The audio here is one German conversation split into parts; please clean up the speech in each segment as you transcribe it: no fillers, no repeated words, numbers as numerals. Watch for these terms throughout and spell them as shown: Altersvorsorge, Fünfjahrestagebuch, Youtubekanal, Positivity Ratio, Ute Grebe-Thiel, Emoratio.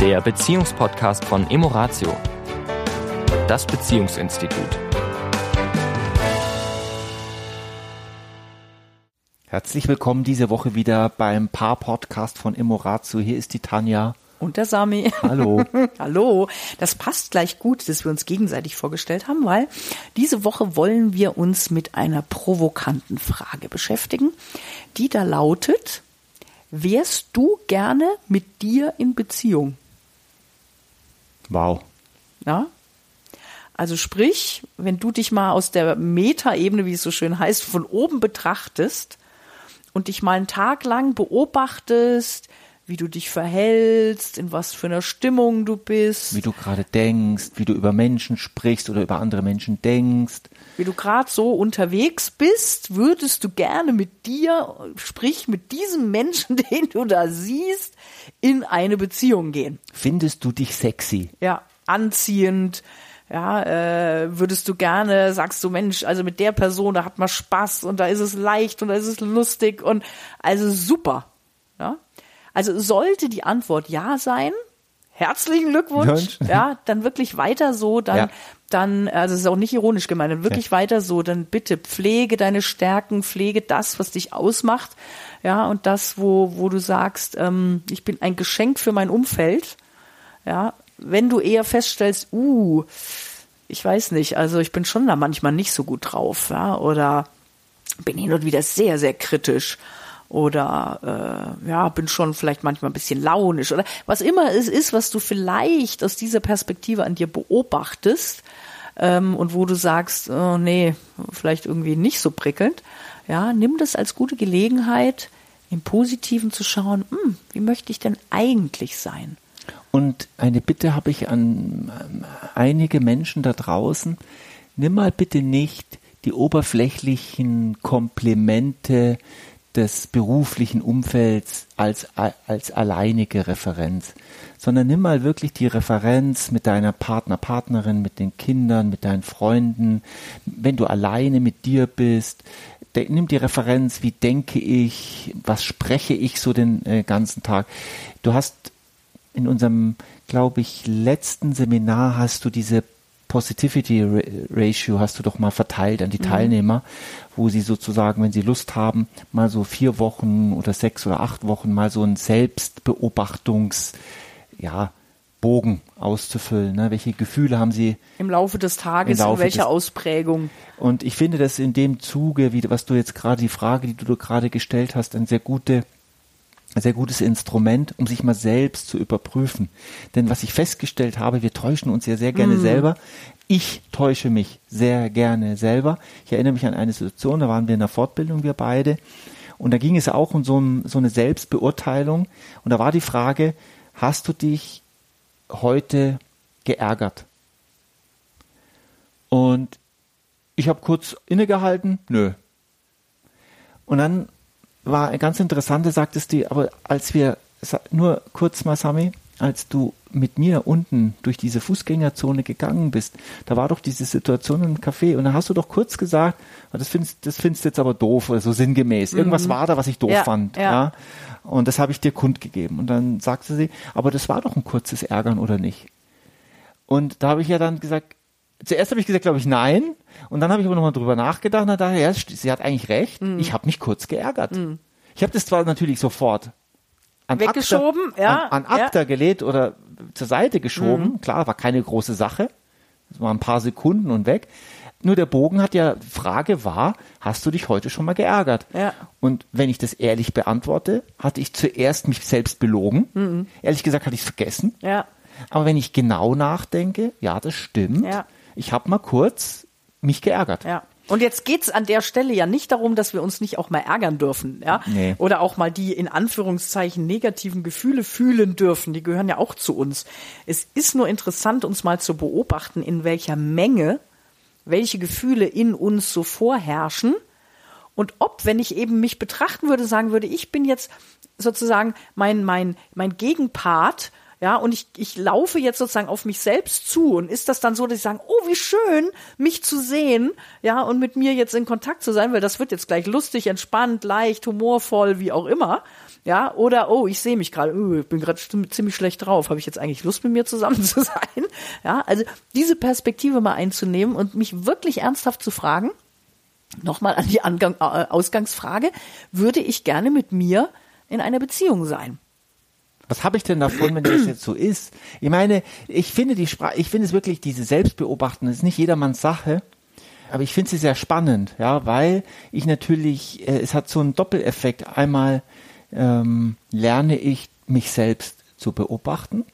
der Beziehungspodcast von Emoratio, das Beziehungsinstitut. Herzlich willkommen diese Woche wieder beim Paar-Podcast von Emoratio. Hier ist die Tanja. Und der Sami. Hallo. Hallo. Das passt gleich gut, dass wir uns gegenseitig vorgestellt haben, weil diese Woche wollen wir uns mit einer provokanten Frage beschäftigen, die da lautet: Wärst du gerne mit dir in Beziehung? Wow. Ja. Also sprich, wenn du dich mal aus der Metaebene, wie es so schön heißt, von oben betrachtest und dich mal einen Tag lang beobachtest, wie du dich verhältst, in was für einer Stimmung du bist. Wie du gerade denkst, wie du über Menschen sprichst oder über andere Menschen denkst. Wie du gerade so unterwegs bist, würdest du gerne mit dir, sprich mit diesem Menschen, den du da siehst, in eine Beziehung gehen. Findest du dich sexy? Ja, anziehend. Ja, würdest du gerne, sagst du, Mensch, also mit der Person, da hat man Spaß und da ist es leicht und da ist es lustig und also super. Ja. Also sollte die Antwort ja sein, herzlichen Glückwunsch, ja, dann wirklich weiter so, dann, ja. Dann, also es ist auch nicht ironisch gemeint, dann wirklich weiter so, dann bitte pflege deine Stärken, pflege das, was dich ausmacht, ja, und das, wo du sagst, ich bin ein Geschenk für mein Umfeld, ja, wenn du eher feststellst, ich weiß nicht, also ich bin schon da manchmal nicht so gut drauf, ja, oder bin hin und wieder sehr, sehr kritisch. Oder bin schon vielleicht manchmal ein bisschen launisch oder was immer es ist, was du vielleicht aus dieser Perspektive an dir beobachtest und wo du sagst, oh nee, vielleicht irgendwie nicht so prickelnd, ja, nimm das als gute Gelegenheit, im Positiven zu schauen, wie möchte ich denn eigentlich sein? Und eine Bitte habe ich an einige Menschen da draußen, nimm mal bitte nicht die oberflächlichen Komplimente des beruflichen Umfelds als alleinige Referenz, sondern nimm mal wirklich die Referenz mit deiner Partnerin, mit den Kindern, mit deinen Freunden, wenn du alleine mit dir bist, nimm die Referenz, wie denke ich, was spreche ich so den ganzen Tag. Du hast in unserem, glaube ich, letzten Seminar hast du diese Positivity Ratio hast du doch mal verteilt an die Teilnehmer, wo sie sozusagen, wenn sie Lust haben, mal so 4 Wochen oder 6 oder 8 Wochen mal so einen Selbstbeobachtungs-, Bogen auszufüllen. Ne? Welche Gefühle haben sie im Laufe des Tages und welche Ausprägung? Und ich finde das in dem Zuge, was du jetzt gerade, die Frage, die du gerade gestellt hast, ein sehr gutes Instrument, um sich mal selbst zu überprüfen. Denn was ich festgestellt habe, wir täuschen uns ja sehr gerne selber. Ich täusche mich sehr gerne selber. Ich erinnere mich an eine Situation, da waren wir in einer Fortbildung, wir beide. Und da ging es auch um so eine Selbstbeurteilung. Und da war die Frage, hast du dich heute geärgert? Und ich habe kurz innegehalten, nö. Und dann war ganz interessant, da sagtest du, aber als wir, nur kurz mal Sami, als du mit mir unten durch diese Fußgängerzone gegangen bist, da war doch diese Situation im Café und da hast du doch kurz gesagt, das findest du jetzt aber doof oder so sinngemäß. Irgendwas war da, was ich doof fand. Ja. Und das habe ich dir kundgegeben. Und dann sagte sie, aber das war doch ein kurzes Ärgern oder nicht? Und da habe ich ja dann gesagt, zuerst habe ich gesagt, glaube ich, nein. Und dann habe ich aber nochmal drüber nachgedacht und dachte, ja, sie hat eigentlich recht. Ich habe mich kurz geärgert. Ich habe das zwar natürlich sofort an Akta gelegt oder zur Seite geschoben. Klar, war keine große Sache. Das war ein paar Sekunden und weg. Nur der Bogen hat ja, Frage war, hast du dich heute schon mal geärgert? Ja. Und wenn ich das ehrlich beantworte, hatte ich zuerst mich selbst belogen. Ehrlich gesagt hatte ich es vergessen. Ja. Aber wenn ich genau nachdenke, ja, das stimmt. Ja. Ich habe mal kurz mich geärgert. Ja. Und jetzt geht es an der Stelle ja nicht darum, dass wir uns nicht auch mal ärgern dürfen, ja? Nee. Oder auch mal die in Anführungszeichen negativen Gefühle fühlen dürfen. Die gehören ja auch zu uns. Es ist nur interessant, uns mal zu beobachten, in welcher Menge welche Gefühle in uns so vorherrschen. Und ob, wenn ich eben mich betrachten würde, sagen würde, ich bin jetzt sozusagen mein Gegenpart, Ja, und ich laufe jetzt sozusagen auf mich selbst zu. Und ist das dann so, dass ich sage, oh, wie schön, mich zu sehen, ja, und mit mir jetzt in Kontakt zu sein, weil das wird jetzt gleich lustig, entspannt, leicht, humorvoll, wie auch immer. Ja, oder, oh, ich sehe mich gerade, ich bin gerade ziemlich schlecht drauf, habe ich jetzt eigentlich Lust, mit mir zusammen zu sein? Ja, also diese Perspektive mal einzunehmen und mich wirklich ernsthaft zu fragen, nochmal an die Ausgangsfrage, würde ich gerne mit mir in einer Beziehung sein? Was habe ich denn davon, wenn das jetzt so ist? Ich meine, ich finde es wirklich, diese Selbstbeobachtung, das ist nicht jedermanns Sache, aber ich finde sie sehr spannend, ja, weil ich natürlich, es hat so einen Doppeleffekt. Einmal lerne ich, mich selbst zu beobachten.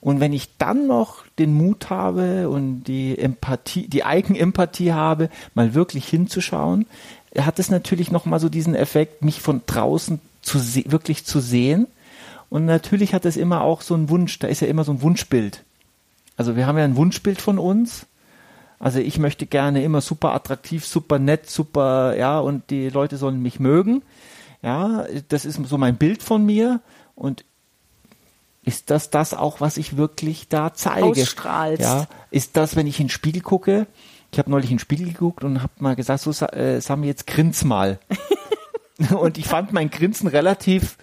Und wenn ich dann noch den Mut habe und die Empathie, die Eigenempathie habe, mal wirklich hinzuschauen, hat es natürlich nochmal so diesen Effekt, mich von draußen wirklich zu sehen. Und natürlich hat es immer auch so einen Wunsch, da ist ja immer so ein Wunschbild. Also wir haben ja ein Wunschbild von uns. Also ich möchte gerne immer super attraktiv, super nett, super, ja, und die Leute sollen mich mögen. Ja, das ist so mein Bild von mir. Und ist das auch, was ich wirklich da zeige? Ausstrahlst. Ja, ist das, wenn ich in den Spiegel gucke? Ich habe neulich in den Spiegel geguckt und habe mal gesagt, so Sami, jetzt grins mal. Und ich fand mein Grinsen relativ,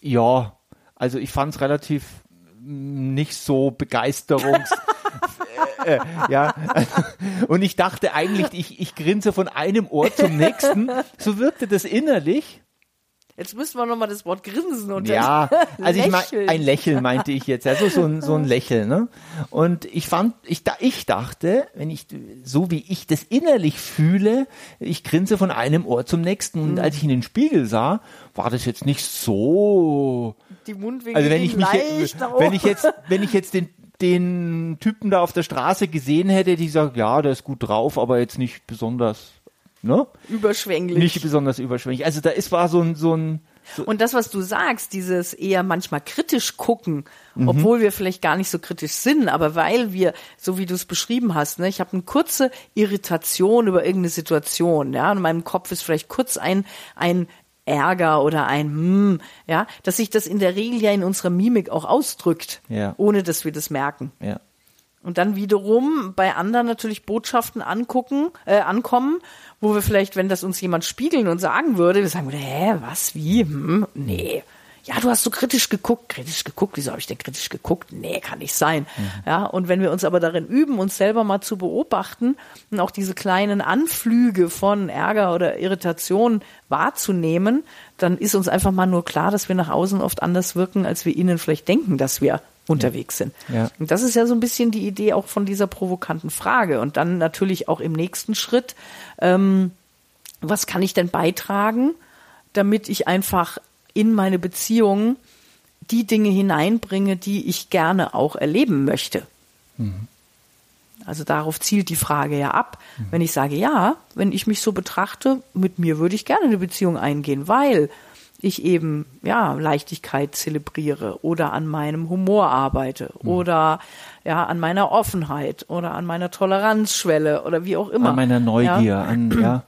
ja, also ich fand es relativ nicht so begeisterungs... ja. Und ich dachte eigentlich, ich grinse von einem Ohr zum nächsten. So wirkte das innerlich. Jetzt müssen wir nochmal das Wort grinsen und ja, also ich meine, ein Lächeln meinte ich jetzt, also so ein Lächeln, ne? Und ich dachte, wenn ich so wie ich das innerlich fühle, ich grinse von einem Ohr zum nächsten. Und als ich in den Spiegel sah, war das jetzt nicht so. Die Mundwinkel, also wenn ich jetzt den Typen da auf der Straße gesehen hätte, die sagt, ja, der ist gut drauf, aber jetzt nicht besonders. Ne? Überschwänglich. Nicht besonders überschwänglich. Also da war so ein... So. Und das, was du sagst, dieses eher manchmal kritisch gucken, obwohl wir vielleicht gar nicht so kritisch sind, aber weil wir, so wie du es beschrieben hast, ne, ich habe eine kurze Irritation über irgendeine Situation, ja, in meinem Kopf ist vielleicht kurz ein Ärger oder ein ja, dass sich das in der Regel ja in unserer Mimik auch ausdrückt, ja, ohne dass wir das merken. Ja. Und dann wiederum bei anderen natürlich Botschaften ankommen, wo wir vielleicht, wenn das uns jemand spiegeln und sagen würde, wir sagen, hä, was, wie, nee. Ja, du hast so kritisch geguckt, wieso habe ich denn kritisch geguckt? Nee, kann nicht sein. Mhm. Ja, und wenn wir uns aber darin üben, uns selber mal zu beobachten und auch diese kleinen Anflüge von Ärger oder Irritation wahrzunehmen, dann ist uns einfach mal nur klar, dass wir nach außen oft anders wirken, als wir innen vielleicht denken, dass wir unterwegs sind. Ja. Und das ist ja so ein bisschen die Idee auch von dieser provokanten Frage. Und dann natürlich auch im nächsten Schritt, was kann ich denn beitragen, damit ich einfach in meine Beziehungen die Dinge hineinbringe, die ich gerne auch erleben möchte. Mhm. Also darauf zielt die Frage ja ab. Mhm. Wenn ich sage, ja, wenn ich mich so betrachte, mit mir würde ich gerne eine Beziehung eingehen, weil ich eben, ja, Leichtigkeit zelebriere oder an meinem Humor arbeite oder, ja, an meiner Offenheit oder an meiner Toleranzschwelle oder wie auch immer. An meiner Neugier,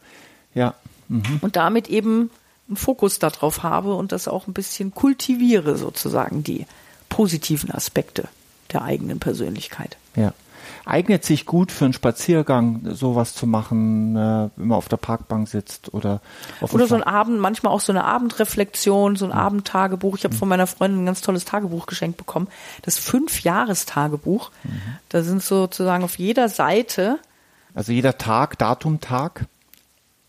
ja. Und damit eben einen Fokus darauf habe und das auch ein bisschen kultiviere sozusagen, die positiven Aspekte der eigenen Persönlichkeit. Ja. Eignet sich gut für einen Spaziergang, sowas zu machen, wenn man auf der Parkbank sitzt oder so ein Abend, manchmal auch so eine Abendreflexion, so ein Abendtagebuch. Ich habe von meiner Freundin ein ganz tolles Tagebuch geschenkt bekommen, das Fünfjahrestagebuch. Mhm. Da sind sozusagen auf jeder Seite, also jeder Tag, Datum, Tag,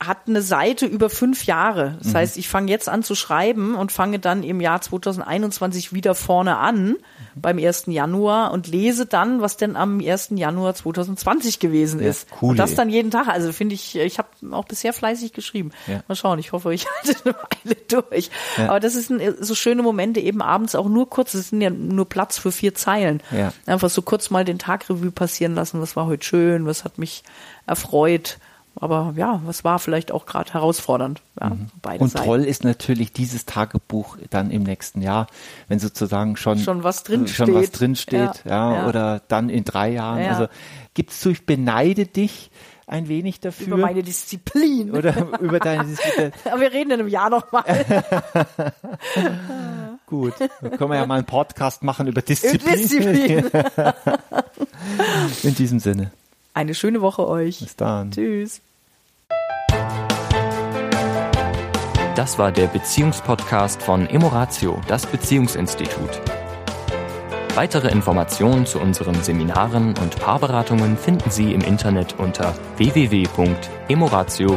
hat eine Seite über 5 Jahre. Das heißt, ich fange jetzt an zu schreiben und fange dann im Jahr 2021 wieder vorne an, beim 1. Januar und lese dann, was denn am 1. Januar 2020 gewesen ist. Cool. Und das dann jeden Tag. Also finde ich, ich habe auch bisher fleißig geschrieben. Ja. Mal schauen, ich hoffe, ich halte eine Weile durch. Ja. Aber das sind so schöne Momente, eben abends auch nur kurz, es sind ja nur Platz für 4 Zeilen. Ja. Einfach so kurz mal den Tag Revue passieren lassen, was war heute schön, was hat mich erfreut. Aber ja, was war vielleicht auch gerade herausfordernd. Ja, beide und Seiten. Toll ist natürlich dieses Tagebuch dann im nächsten Jahr, wenn sozusagen schon was drinsteht. Ja, oder dann in 3 Jahren. Ja. Also gibt's so, ich beneide dich ein wenig dafür. Über meine Disziplin. Oder über deine Disziplin. Aber wir reden in einem Jahr nochmal. Ja. Gut, dann können wir ja mal einen Podcast machen über Disziplin. In diesem Sinne. Eine schöne Woche euch. Bis dann. Tschüss. Das war der Beziehungspodcast von Emoratio, das Beziehungsinstitut. Weitere Informationen zu unseren Seminaren und Paarberatungen finden Sie im Internet unter www.emoratio.de.